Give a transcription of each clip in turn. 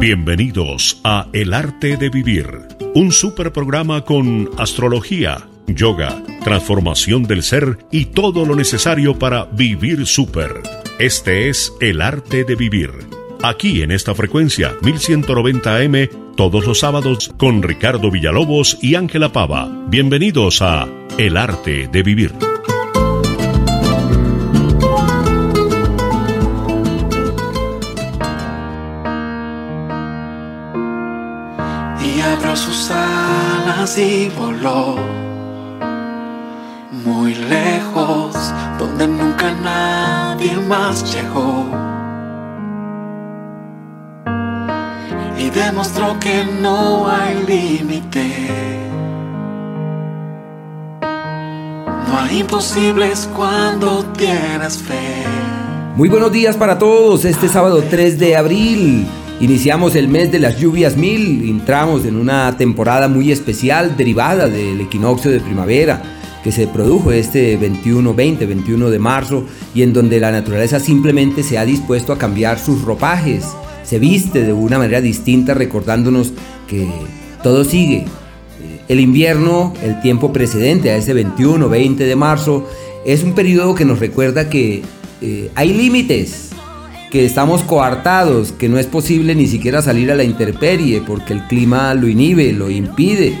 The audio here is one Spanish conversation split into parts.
Bienvenidos a El Arte de Vivir, un super programa con astrología, yoga, transformación del ser y todo lo necesario para vivir super. Este es El Arte de Vivir, aquí en esta frecuencia 1190 AM, todos los sábados con Ricardo Villalobos y Ángela Pava. Bienvenidos a El Arte de Vivir. Y abrió sus alas y voló muy lejos, donde nunca nadie más llegó. Y demostró que no hay límite, no hay imposibles cuando tienes fe. Muy buenos días para todos, este sábado 3 de abril iniciamos el mes de las lluvias 1000, entramos en una temporada muy especial derivada del equinoccio de primavera que se produjo este 21 de marzo, y en donde la naturaleza simplemente se ha dispuesto a cambiar sus ropajes, se viste de una manera distinta, recordándonos que todo sigue. El invierno, el tiempo precedente a ese 21-20 de marzo, es un periodo que nos recuerda que hay límites, que estamos coartados, que no es posible ni siquiera salir a la intemperie porque el clima lo inhibe, lo impide.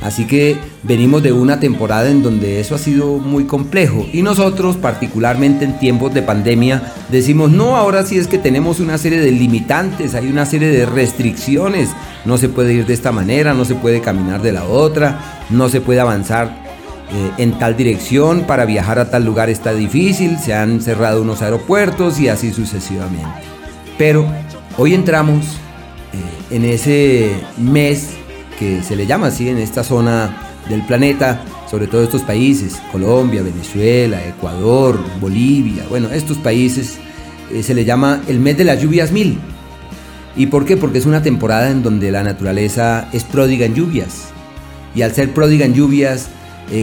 Así que venimos de una temporada en donde eso ha sido muy complejo, y nosotros, particularmente en tiempos de pandemia, decimos no, ahora sí es que tenemos una serie de limitantes, hay una serie de restricciones, no se puede ir de esta manera, no se puede caminar de la otra, no se puede avanzar en tal dirección, para viajar a tal lugar está difícil, se han cerrado unos aeropuertos y así sucesivamente. Pero hoy entramos en ese mes que se le llama así en esta zona del planeta, sobre todo estos países, Colombia, Venezuela, Ecuador, Bolivia, bueno, estos países se le llama el mes de las lluvias 1000. ¿Y por qué? Porque es una temporada en donde la naturaleza es pródiga en lluvias, y al ser pródiga en lluvias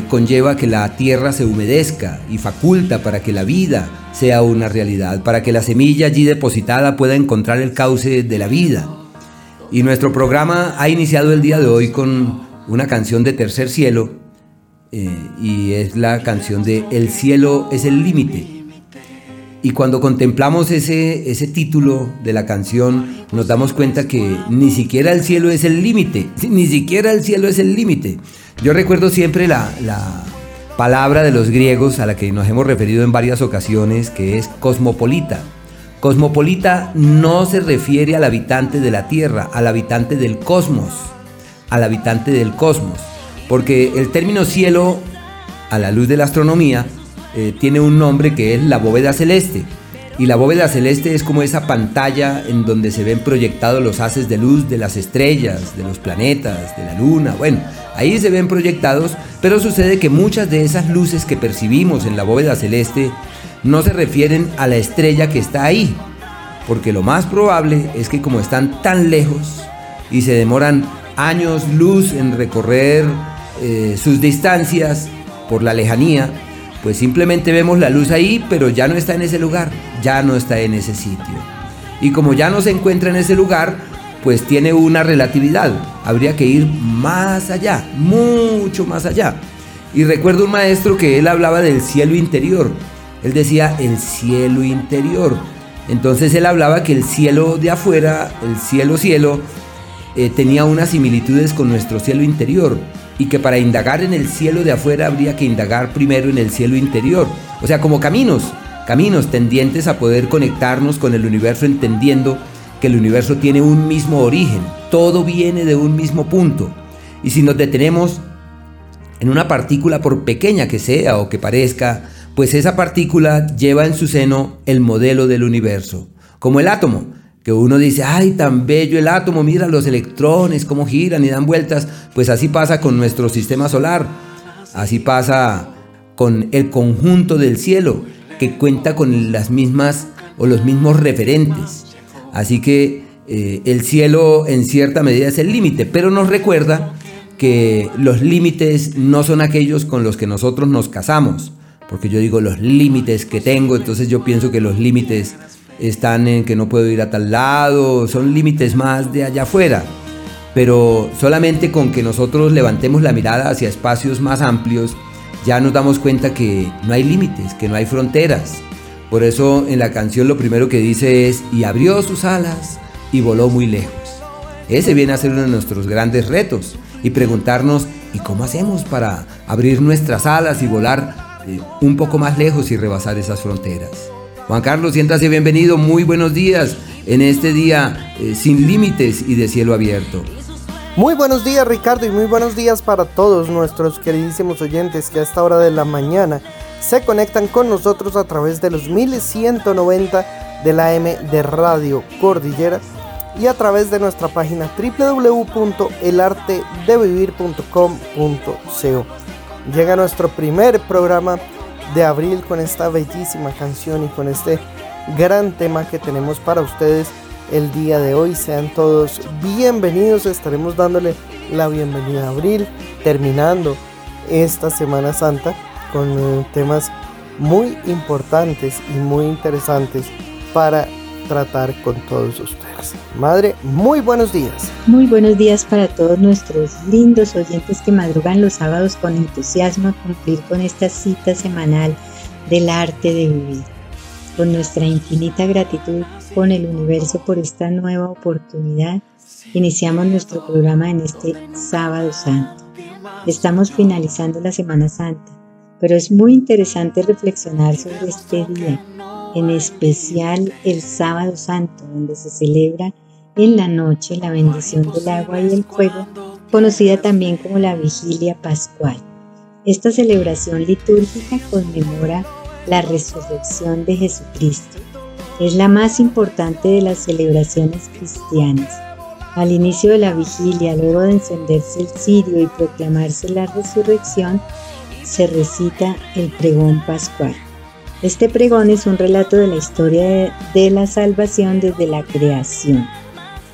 conlleva que la tierra se humedezca y faculta para que la vida sea una realidad, para que la semilla allí depositada pueda encontrar el cauce de la vida. Y nuestro programa ha iniciado el día de hoy con una canción de Tercer Cielo, y es la canción de El cielo es el límite. Y cuando contemplamos ese título de la canción, nos damos cuenta que ni siquiera el cielo es el límite, ni siquiera el cielo es el límite. Yo recuerdo siempre la palabra de los griegos a la que nos hemos referido en varias ocasiones, que es cosmopolita. Cosmopolita no se refiere al habitante de la Tierra, al habitante del cosmos, porque el término cielo, a la luz de la astronomía, tiene un nombre que es la bóveda celeste, y la bóveda celeste es como esa pantalla en donde se ven proyectados los haces de luz de las estrellas, de los planetas, de la luna, bueno, ahí se ven proyectados, pero sucede que muchas de esas luces que percibimos en la bóveda celeste no se refieren a la estrella que está ahí, porque lo más probable es que como están tan lejos y se demoran años luz en recorrer sus distancias por la lejanía, pues simplemente vemos la luz ahí, pero ya no está en ese lugar, ya no está en ese sitio. Y como ya no se encuentra en ese lugar, pues tiene una relatividad, habría que ir más allá, mucho más allá. Y recuerdo un maestro que él hablaba del cielo interior. Él decía el cielo interior. Entonces él hablaba que el cielo de afuera, el cielo, tenía unas similitudes con nuestro cielo interior, y que para indagar en el cielo de afuera habría que indagar primero en el cielo interior. O sea, como caminos tendientes a poder conectarnos con el universo, entendiendo que el universo tiene un mismo origen, todo viene de un mismo punto. Y si nos detenemos en una partícula, por pequeña que sea o que parezca, pues esa partícula lleva en su seno el modelo del universo, como el átomo, que uno dice, ¡ay, tan bello el átomo! Mira los electrones, cómo giran y dan vueltas. Pues así pasa con nuestro sistema solar, así pasa con el conjunto del cielo, que cuenta con las mismas o los mismos referentes. Así que el cielo en cierta medida es el límite, pero nos recuerda que los límites no son aquellos con los que nosotros nos casamos. Porque yo digo los límites que tengo, entonces yo pienso que los límites están en que no puedo ir a tal lado, son límites más de allá afuera. Pero solamente con que nosotros levantemos la mirada hacia espacios más amplios, ya nos damos cuenta que no hay límites, que no hay fronteras. Por eso en la canción lo primero que dice es: y abrió sus alas y voló muy lejos. Ese viene a ser uno de nuestros grandes retos, y preguntarnos: ¿y cómo hacemos para abrir nuestras alas y volar un poco más lejos y rebasar esas fronteras? Juan Carlos, siéntase bienvenido, muy buenos días en este día sin límites y de cielo abierto. Muy buenos días, Ricardo, y muy buenos días para todos nuestros queridísimos oyentes que a esta hora de la mañana se conectan con nosotros a través de los 1190 de la AM de Radio Cordillera y a través de nuestra página www.elartedevivir.com.co. Llega nuestro primer programa de abril con esta bellísima canción y con este gran tema que tenemos para ustedes el día de hoy. Sean todos bienvenidos, estaremos dándole la bienvenida a abril, terminando esta Semana Santa con temas muy importantes y muy interesantes para tratar con todos ustedes. Madre, muy buenos días. Muy buenos días para todos nuestros lindos oyentes que madrugan los sábados con entusiasmo a cumplir con esta cita semanal del arte de vivir. Con nuestra infinita gratitud con el universo por esta nueva oportunidad, iniciamos nuestro programa en este Sábado Santo. Estamos finalizando la Semana Santa, pero es muy interesante reflexionar sobre este día, en especial el Sábado Santo, donde se celebra en la noche la bendición del agua y el fuego, conocida también como la Vigilia Pascual. Esta celebración litúrgica conmemora la resurrección de Jesucristo. Es la más importante de las celebraciones cristianas. Al inicio de la vigilia, luego de encenderse el cirio y proclamarse la resurrección, se recita el pregón pascual. Este pregón es un relato de la historia de la salvación desde la creación.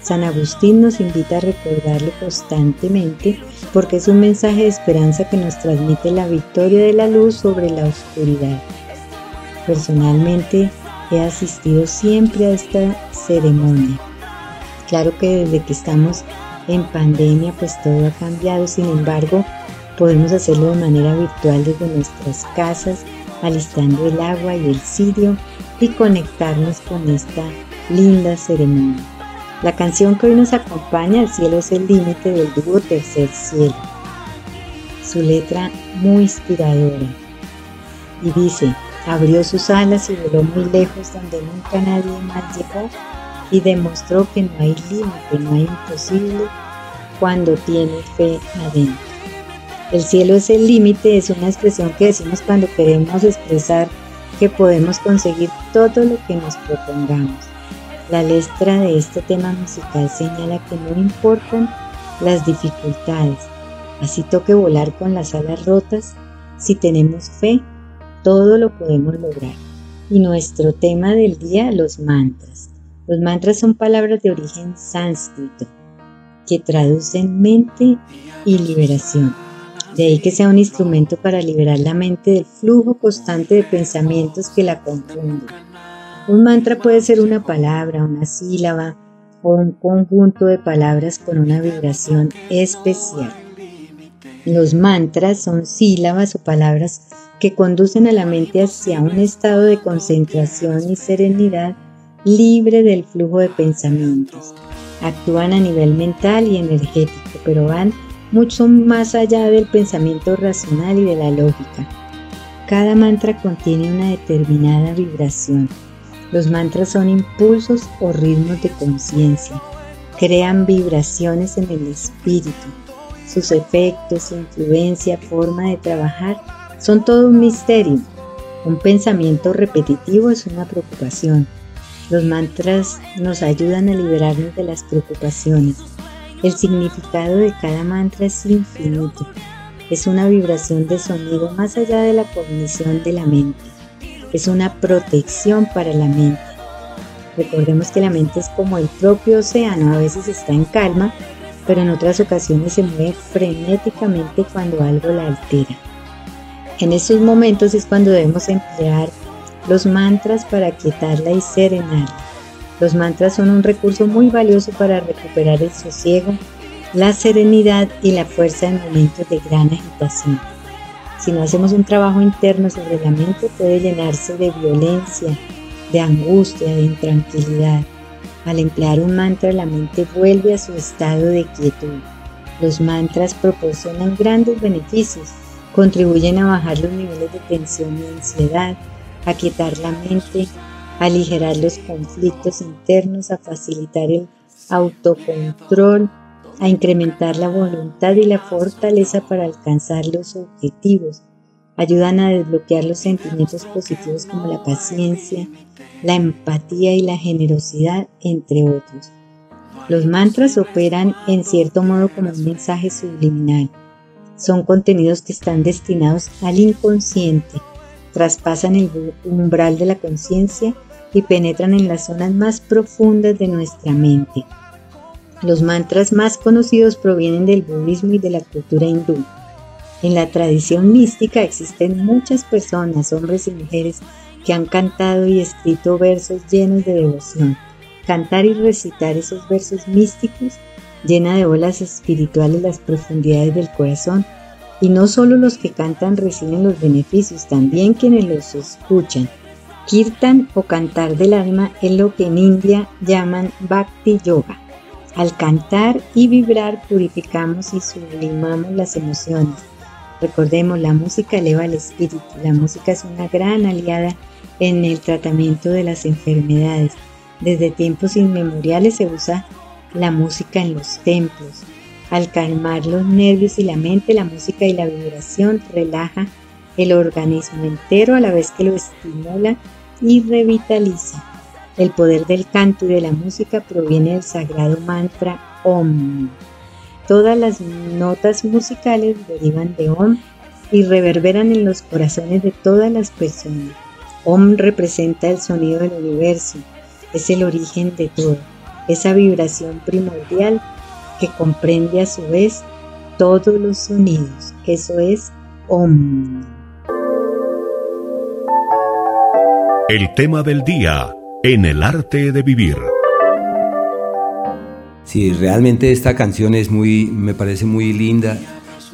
San Agustín nos invita a recordarlo constantemente porque es un mensaje de esperanza que nos transmite la victoria de la luz sobre la oscuridad. Personalmente, he asistido siempre a esta ceremonia. Claro que desde que estamos en pandemia, pues todo ha cambiado. Sin embargo, podemos hacerlo de manera virtual desde nuestras casas, alistando el agua y el cirio y conectarnos con esta linda ceremonia. La canción que hoy nos acompaña, El cielo es el límite, del dúo Tercer Cielo. Su letra muy inspiradora y dice: abrió sus alas y voló muy lejos donde nunca nadie más llegó, y demostró que no hay límite, no hay imposible cuando tiene fe adentro. El cielo es el límite es una expresión que decimos cuando queremos expresar que podemos conseguir todo lo que nos propongamos. La letra de este tema musical señala que no importan las dificultades, así toque volar con las alas rotas, si tenemos fe, todo lo podemos lograr. Y nuestro tema del día, los mantras. Los mantras son palabras de origen sánscrito que traducen mente y liberación. De ahí que sea un instrumento para liberar la mente del flujo constante de pensamientos que la confunden. Un mantra puede ser una palabra, una sílaba o un conjunto de palabras con una vibración especial. Los mantras son sílabas o palabras que conducen a la mente hacia un estado de concentración y serenidad libre del flujo de pensamientos. Actúan a nivel mental y energético, pero van mucho más allá del pensamiento racional y de la lógica. Cada mantra contiene una determinada vibración. Los mantras son impulsos o ritmos de conciencia. Crean vibraciones en el espíritu. Sus efectos, influencia, forma de trabajar son todo un misterio. Un pensamiento repetitivo es una preocupación. Los mantras nos ayudan a liberarnos de las preocupaciones. El significado de cada mantra es infinito. Es una vibración de sonido más allá de la cognición de la mente. Es una protección para la mente. Recordemos que la mente es como el propio océano, a veces está en calma, pero en otras ocasiones se mueve frenéticamente cuando algo la altera. En esos momentos es cuando debemos emplear los mantras para quietarla y serenarla. Los mantras son un recurso muy valioso para recuperar el sosiego, la serenidad y la fuerza en momentos de gran agitación. Si no hacemos un trabajo interno sobre la mente, puede llenarse de violencia, de angustia, de intranquilidad. Al emplear un mantra, la mente vuelve a su estado de quietud. Los mantras proporcionan grandes beneficios, contribuyen a bajar los niveles de tensión y ansiedad, a quietar la mente, a aligerar los conflictos internos, a facilitar el autocontrol, a incrementar la voluntad y la fortaleza para alcanzar los objetivos. Ayudan a desbloquear los sentimientos positivos como la paciencia, la empatía y la generosidad, entre otros. Los mantras operan en cierto modo como un mensaje subliminal. Son contenidos que están destinados al inconsciente, traspasan el umbral de la conciencia y penetran en las zonas más profundas de nuestra mente. Los mantras más conocidos provienen del budismo y de la cultura hindú. En la tradición mística existen muchas personas, hombres y mujeres, que han cantado y escrito versos llenos de devoción. Cantar y recitar esos versos místicos llena de olas espirituales las profundidades del corazón, y no solo los que cantan reciben los beneficios, también quienes los escuchan. Kirtan o cantar del alma es lo que en India llaman Bhakti Yoga. Al cantar y vibrar purificamos y sublimamos las emociones. Recordemos, la música eleva el espíritu. La música es una gran aliada en el tratamiento de las enfermedades. Desde tiempos inmemoriales se usa la música en los templos. Al calmar los nervios y la mente, la música y la vibración relaja el organismo entero a la vez que lo estimula y revitaliza. El poder del canto y de la música proviene del sagrado mantra Om. Todas las notas musicales derivan de Om y reverberan en los corazones de todas las personas. Om representa el sonido del universo, es el origen de todo, esa vibración primordial que comprende a su vez todos los sonidos. Eso es Om. El tema del día en el arte de vivir. Sí, realmente esta canción me parece muy linda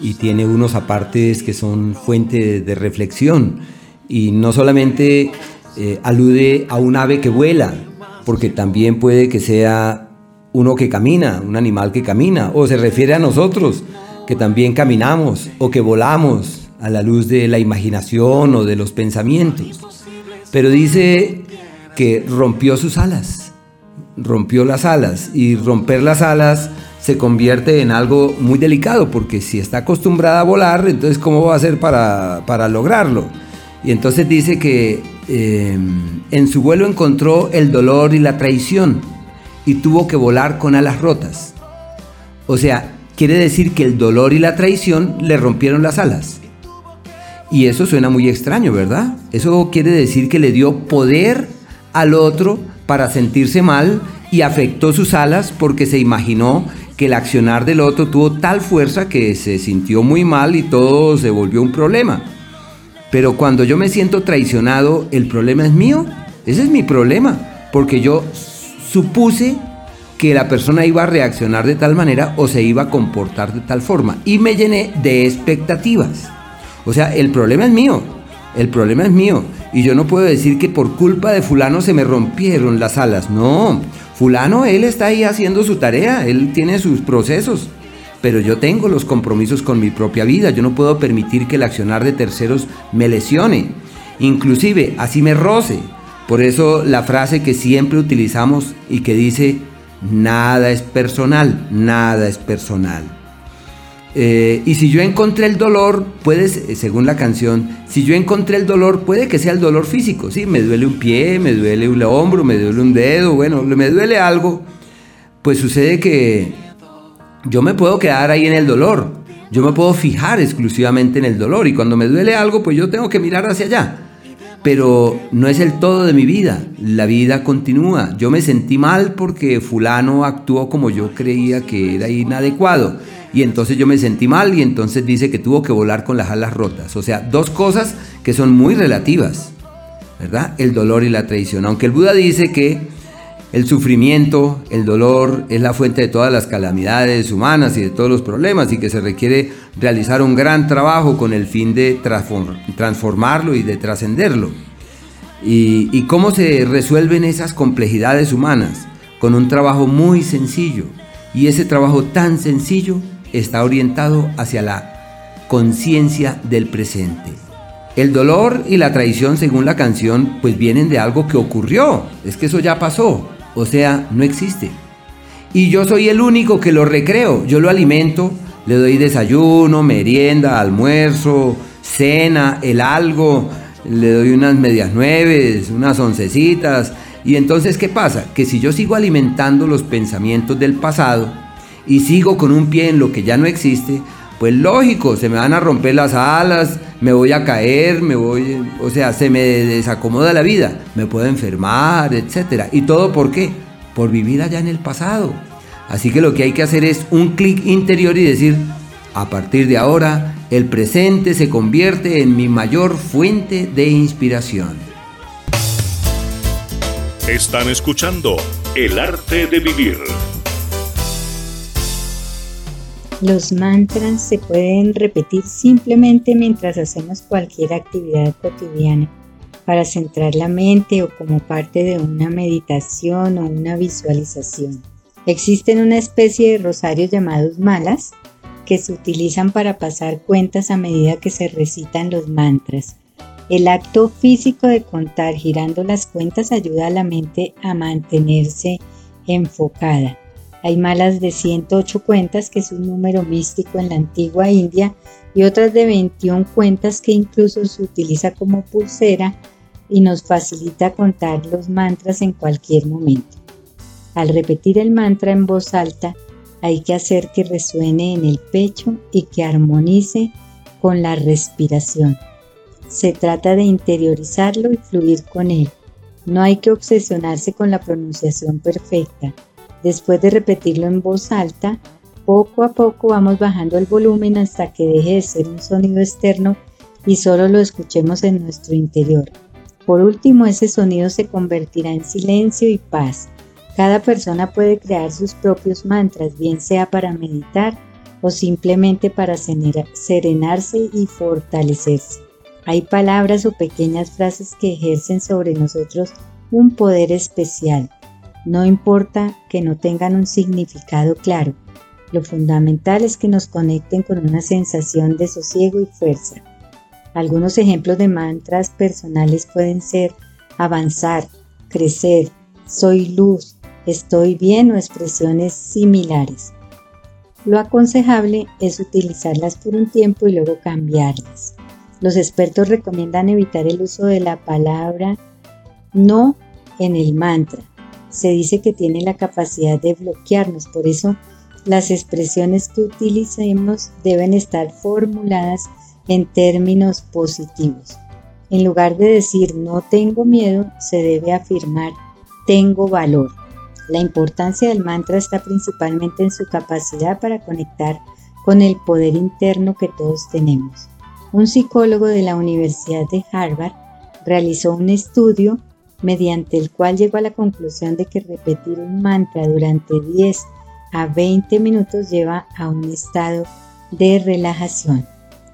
y tiene unos apartes que son fuente de reflexión, y no solamente alude a un ave que vuela, porque también puede que sea uno que camina, un animal que camina, o se refiere a nosotros que también caminamos o que volamos a la luz de la imaginación o de los pensamientos. Pero dice que rompió sus alas, rompió las alas, y romper las alas se convierte en algo muy delicado, porque si está acostumbrada a volar, entonces ¿cómo va a hacer para lograrlo? Y entonces dice que en su vuelo encontró el dolor y la traición y tuvo que volar con alas rotas. O sea, quiere decir que el dolor y la traición le rompieron las alas. Y eso suena muy extraño, ¿verdad? Eso quiere decir que le dio poder al otro para sentirse mal, y afectó sus alas porque se imaginó que el accionar del otro tuvo tal fuerza que se sintió muy mal y todo se volvió un problema. Pero cuando yo me siento traicionado, ¿el problema es mío? Ese es mi problema, porque yo supuse que la persona iba a reaccionar de tal manera o se iba a comportar de tal forma, y me llené de expectativas. O sea, el problema es mío. El problema es mío, y yo no puedo decir que por culpa de fulano se me rompieron las alas. No, fulano, él está ahí haciendo su tarea, él tiene sus procesos, pero yo tengo los compromisos con mi propia vida. Yo no puedo permitir que el accionar de terceros me lesione, inclusive así me roce. Por eso la frase que siempre utilizamos y que dice, nada es personal, nada es personal. Y si yo encontré el dolor, según la canción, si yo encontré el dolor, puede que sea el dolor físico, ¿sí? Me duele un pie, me duele un hombro, me duele un dedo, bueno, me duele algo. Pues sucede que yo me puedo quedar ahí en el dolor, yo me puedo fijar exclusivamente en el dolor, y cuando me duele algo, pues yo tengo que mirar hacia allá. Pero no es el todo de mi vida, la vida continúa. Yo me sentí mal porque fulano actuó como yo creía que era inadecuado, y entonces yo me sentí mal, y entonces dice que tuvo que volar con las alas rotas. O sea, dos cosas que son muy relativas. ¿verdad? El dolor y la traición. Aunque el Buda dice que el sufrimiento, el dolor es la fuente de todas las calamidades humanas y de todos los problemas, y que se requiere realizar un gran trabajo con el fin de transformarlo y de trascenderlo. ¿Y cómo se resuelven esas complejidades humanas? Con un trabajo muy sencillo, y ese trabajo tan sencillo está orientado hacia la conciencia del presente. El dolor y la traición, según la canción, pues vienen de algo que ocurrió, es que eso ya pasó, o sea, no existe. Y yo soy el único que lo recreo, yo lo alimento, le doy desayuno, merienda, almuerzo, cena, el algo, le doy unas medias nueves, unas oncecitas. Y entonces, ¿qué pasa? Que si yo sigo alimentando los pensamientos del pasado y sigo con un pie en lo que ya no existe, pues lógico, se me van a romper las alas, me voy a caer, o sea, se me desacomoda la vida, me puedo enfermar, etc. ¿Y todo por qué? Por vivir allá en el pasado. Así que lo que hay que hacer es un clic interior y decir, a partir de ahora, el presente se convierte en mi mayor fuente de inspiración. Están escuchando El Arte de Vivir. Los mantras se pueden repetir simplemente mientras hacemos cualquier actividad cotidiana, para centrar la mente o como parte de una meditación o una visualización. Existen una especie de rosarios llamados malas que se utilizan para pasar cuentas a medida que se recitan los mantras. El acto físico de contar girando las cuentas ayuda a la mente a mantenerse enfocada. Hay malas de 108 cuentas, que es un número místico en la antigua India, y otras de 21 cuentas que incluso se utiliza como pulsera y nos facilita contar los mantras en cualquier momento. Al repetir el mantra en voz alta, hay que hacer que resuene en el pecho y que armonice con la respiración. Se trata de interiorizarlo y fluir con él. No hay que obsesionarse con la pronunciación perfecta. Después de repetirlo en voz alta, poco a poco vamos bajando el volumen hasta que deje de ser un sonido externo y solo lo escuchemos en nuestro interior. Por último, ese sonido se convertirá en silencio y paz. Cada persona puede crear sus propios mantras, bien sea para meditar o simplemente para serenarse y fortalecerse. Hay palabras o pequeñas frases que ejercen sobre nosotros un poder especial. No importa que no tengan un significado claro. Lo fundamental es que nos conecten con una sensación de sosiego y fuerza. Algunos ejemplos de mantras personales pueden ser avanzar, crecer, soy luz, estoy bien o expresiones similares. Lo aconsejable es utilizarlas por un tiempo y luego cambiarlas. Los expertos recomiendan evitar el uso de la palabra no en el mantra. Se dice que tiene la capacidad de bloquearnos, por eso las expresiones que utilicemos deben estar formuladas en términos positivos. En lugar de decir no tengo miedo, se debe afirmar tengo valor. La importancia del mantra está principalmente en su capacidad para conectar con el poder interno que todos tenemos. Un psicólogo de la Universidad de Harvard realizó un estudio mediante el cual llegó a la conclusión de que repetir un mantra durante 10 a 20 minutos lleva a un estado de relajación.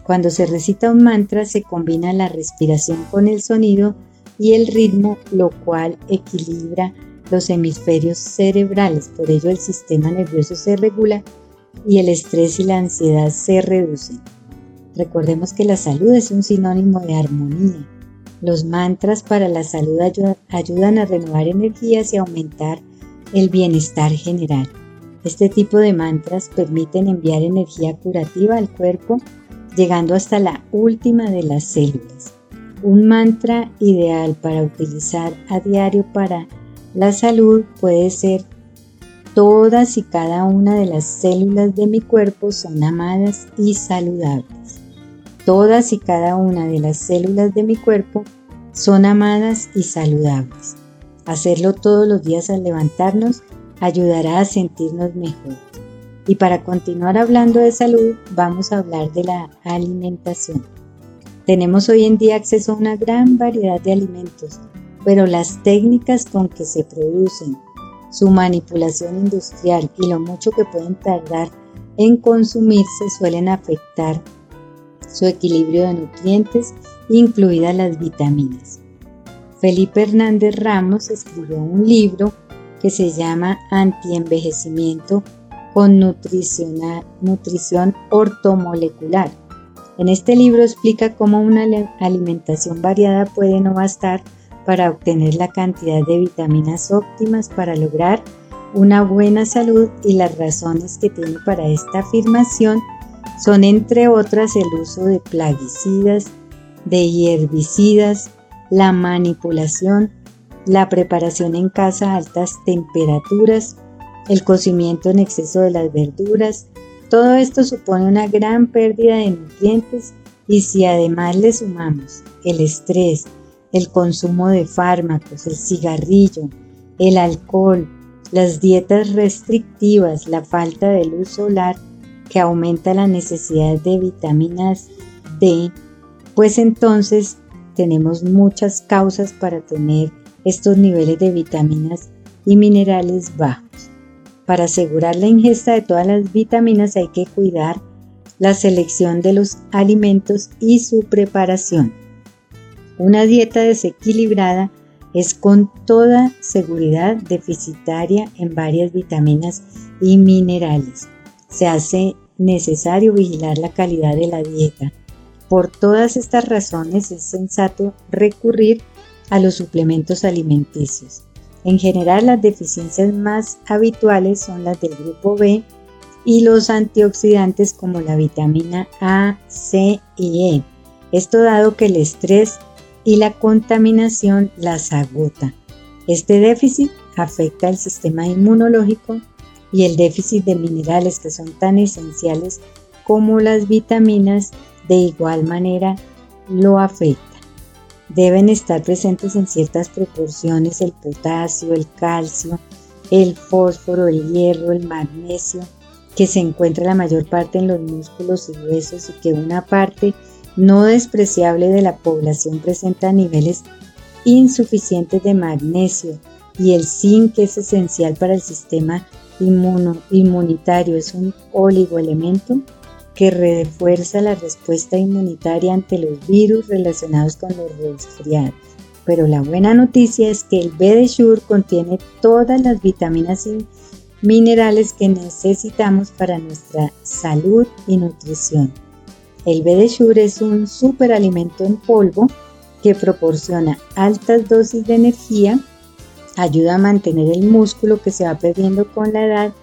Cuando se recita un mantra, se combina la respiración con el sonido y el ritmo, lo cual equilibra los hemisferios cerebrales. Por ello, el sistema nervioso se regula y el estrés y la ansiedad se reducen. Recordemos que la salud es un sinónimo de armonía. Los mantras para la salud ayudan a renovar energías y aumentar el bienestar general. Este tipo de mantras permiten enviar energía curativa al cuerpo, llegando hasta la última de las células. Un mantra ideal para utilizar a diario para la salud puede ser: todas y cada una de las células de mi cuerpo son amadas y saludables. Todas y cada una de las células de mi cuerpo son amadas y saludables. Hacerlo todos los días al levantarnos ayudará a sentirnos mejor. Y para continuar hablando de salud, vamos a hablar de la alimentación. Tenemos hoy en día acceso a una gran variedad de alimentos, pero las técnicas con que se producen, su manipulación industrial y lo mucho que pueden tardar en consumirse suelen afectar su equilibrio de nutrientes, incluidas las vitaminas. Felipe Hernández Ramos escribió un libro que se llama Antienvejecimiento con nutrición ortomolecular. En este libro explica cómo una alimentación variada puede no bastar para obtener la cantidad de vitaminas óptimas para lograr una buena salud, y las razones que tiene para esta afirmación son, entre otras, el uso de plaguicidas, de herbicidas, la manipulación, la preparación en casa a altas temperaturas, el cocimiento en exceso de las verduras. Todo esto supone una gran pérdida de nutrientes, y si además le sumamos el estrés, el consumo de fármacos, el cigarrillo, el alcohol, las dietas restrictivas, la falta de luz solar que aumenta la necesidad de vitaminas D, pues entonces tenemos muchas causas para tener estos niveles de vitaminas y minerales bajos. Para asegurar la ingesta de todas las vitaminas hay que cuidar la selección de los alimentos y su preparación. Una dieta desequilibrada es con toda seguridad deficitaria en varias vitaminas y minerales. Se hace necesario vigilar la calidad de la dieta. Por todas estas razones es sensato recurrir a los suplementos alimenticios. En general, las deficiencias más habituales son las del grupo B y los antioxidantes como la vitamina A, C y E. Esto dado que el estrés y la contaminación las agota. Este déficit afecta el sistema inmunológico, y el déficit de minerales, que son tan esenciales como las vitaminas, de igual manera lo afecta. Deben estar presentes en ciertas proporciones el potasio, el calcio, el fósforo, el hierro, el magnesio, que se encuentra la mayor parte en los músculos y huesos, y que una parte no despreciable de la población presenta niveles insuficientes de magnesio, y el zinc, que es esencial para el sistema inmunitario, es un oligoelemento que refuerza la respuesta inmunitaria ante los virus relacionados con los resfriados. Pero la buena noticia es que el B de Shur contiene todas las vitaminas y minerales que necesitamos para nuestra salud y nutrición. El B de Shur es un superalimento en polvo que proporciona altas dosis de energía, ayuda a mantener el músculo que se va perdiendo con la edad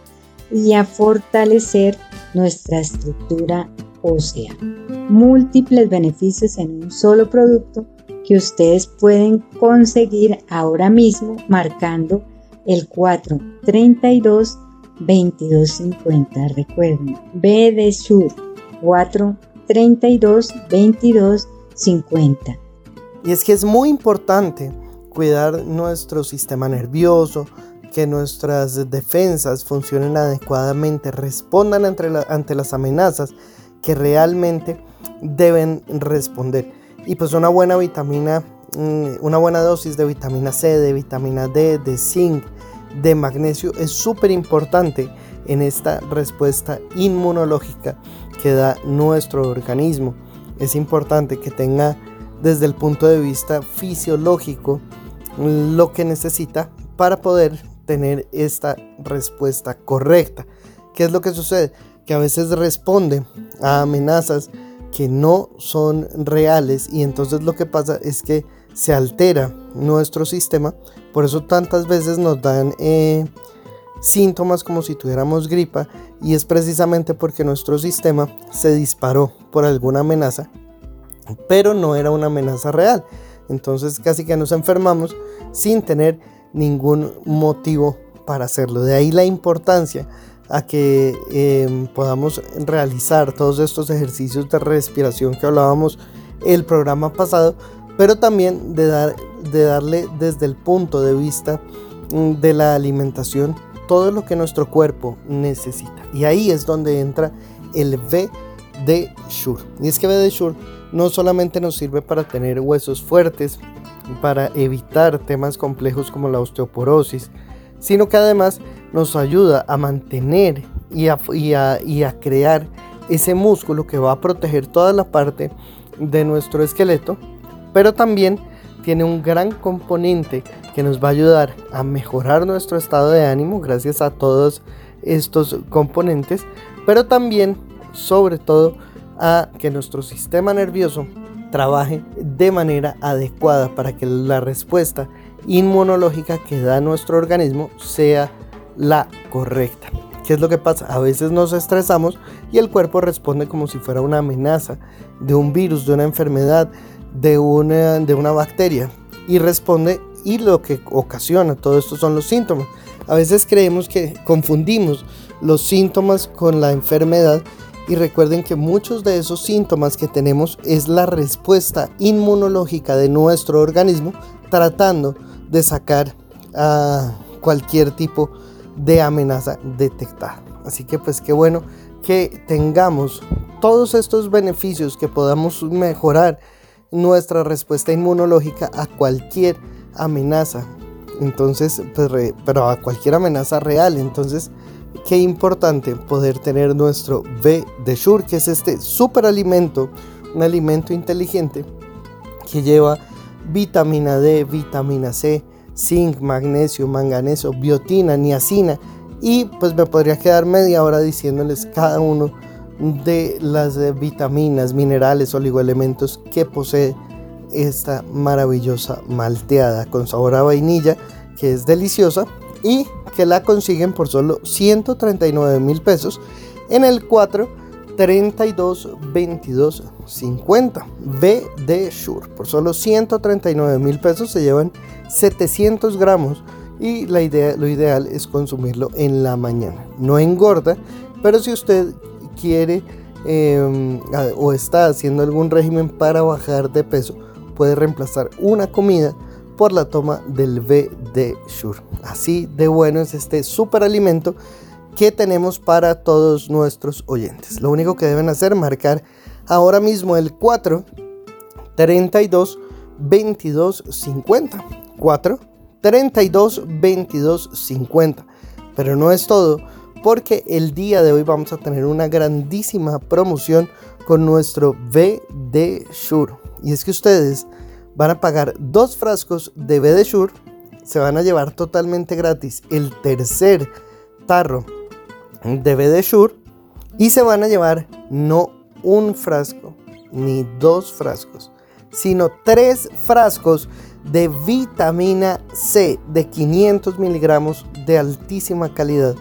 y a fortalecer nuestra estructura ósea. Múltiples beneficios en un solo producto que ustedes pueden conseguir ahora mismo marcando el 432-2250. Recuerden, B de Shur 432-2250. Y es que es muy importante cuidar nuestro sistema nervioso, que nuestras defensas funcionen adecuadamente, respondan ante las amenazas que realmente deben responder. Y pues una buena vitamina, una buena dosis de vitamina C, de vitamina D, de zinc, de magnesio es súper importante en esta respuesta inmunológica que da nuestro organismo. Es importante que tenga, desde el punto de vista fisiológico, lo que necesita para poder tener esta respuesta correcta. ¿Qué es lo que sucede? Que a veces responde a amenazas que no son reales, y entonces lo que pasa es que se altera nuestro sistema. Por eso tantas veces nos dan síntomas como si tuviéramos gripa, y es precisamente porque nuestro sistema se disparó por alguna amenaza, pero no era una amenaza real. Entonces casi que nos enfermamos sin tener ningún motivo para hacerlo. De ahí la importancia a que podamos realizar todos estos ejercicios de respiración que hablábamos el programa pasado, pero también de darle desde el punto de vista de la alimentación todo lo que nuestro cuerpo necesita. Y ahí es donde entra el B de Shur. Y es que B de Shur no solamente nos sirve para tener huesos fuertes, para evitar temas complejos como la osteoporosis, sino que además nos ayuda a mantener y a crear ese músculo que va a proteger toda la parte de nuestro esqueleto, pero también tiene un gran componente que nos va a ayudar a mejorar nuestro estado de ánimo gracias a todos estos componentes, pero también, sobre todo, a que nuestro sistema nervioso trabaje de manera adecuada para que la respuesta inmunológica que da nuestro organismo sea la correcta. ¿Qué es lo que pasa? A veces nos estresamos y el cuerpo responde como si fuera una amenaza de un virus, de una enfermedad, de una bacteria, y responde, y lo que ocasiona todo esto son los síntomas. A veces creemos que confundimos los síntomas con la enfermedad, y recuerden que muchos de esos síntomas que tenemos es la respuesta inmunológica de nuestro organismo tratando de sacar a cualquier tipo de amenaza detectada. Así que pues qué bueno que tengamos todos estos beneficios, que podamos mejorar nuestra respuesta inmunológica a cualquier amenaza. Entonces, pero a cualquier amenaza real. Entonces, qué importante poder tener nuestro B de Shur, que es este superalimento, un alimento inteligente que lleva vitamina D, vitamina C, zinc, magnesio, manganeso, biotina, niacina, y pues me podría quedar media hora diciéndoles cada uno de las vitaminas, minerales, oligoelementos que posee esta maravillosa malteada con sabor a vainilla, que es deliciosa y que la consiguen por solo 139,000 pesos en el 432-2250. B de Shur, por solo 139,000 pesos se llevan 700 gramos y lo ideal es consumirlo en la mañana. No engorda, pero si usted quiere o está haciendo algún régimen para bajar de peso, puede reemplazar una comida por la toma del B de Shur. Así de bueno es este superalimento que tenemos para todos nuestros oyentes. Lo único que deben hacer es marcar ahora mismo el 432-2250. 432-2250. Pero no es todo, porque el día de hoy vamos a tener una grandísima promoción con nuestro B de Shur. Y es que ustedes van a pagar 2 frascos de B de Shur, se van a llevar totalmente gratis el tercer tarro de B de Shur y se van a llevar no 1 frasco ni 2 frascos, sino 3 frascos de vitamina C de 500 miligramos de altísima calidad.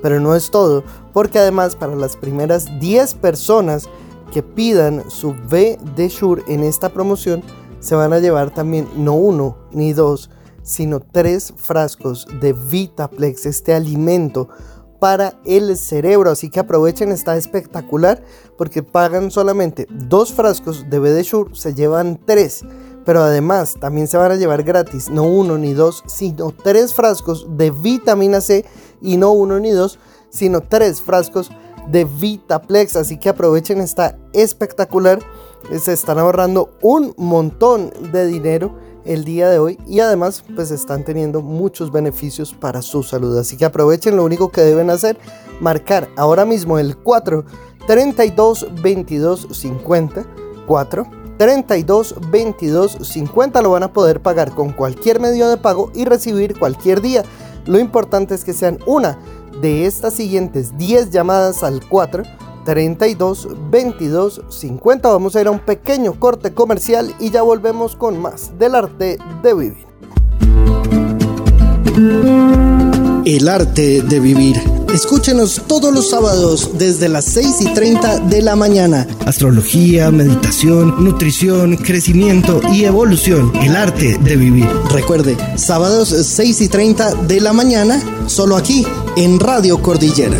Pero no es todo, porque además para las primeras 10 personas que pidan su B de Shur en esta promoción, se van a llevar también no 1 ni 2, sino 3 frascos de Vitaplex, este alimento para el cerebro. Así que aprovechen, está espectacular, porque pagan solamente 2 frascos de B de Shur, se llevan 3. Pero además también se van a llevar gratis no 1 ni 2, sino 3 frascos de vitamina C, y no 1 ni 2, sino 3 frascos de Vitaplex. Así que aprovechen, está espectacular. Se están ahorrando un montón de dinero el día de hoy y además pues están teniendo muchos beneficios para su salud. Así que aprovechen, lo único que deben hacer, marcar ahora mismo el 432-2250. 432-2250. Lo van a poder pagar con cualquier medio de pago y recibir cualquier día. Lo importante es que sean una de estas siguientes 10 llamadas al 432-2250. Vamos a ir a un pequeño corte comercial y ya volvemos con más del arte de vivir. El arte de vivir. Escúchenos todos los sábados desde las 6:30 de la mañana. Astrología, meditación, nutrición, crecimiento y evolución. El arte de vivir. Recuerde, sábados 6:30 de la mañana, solo aquí en Radio Cordillera.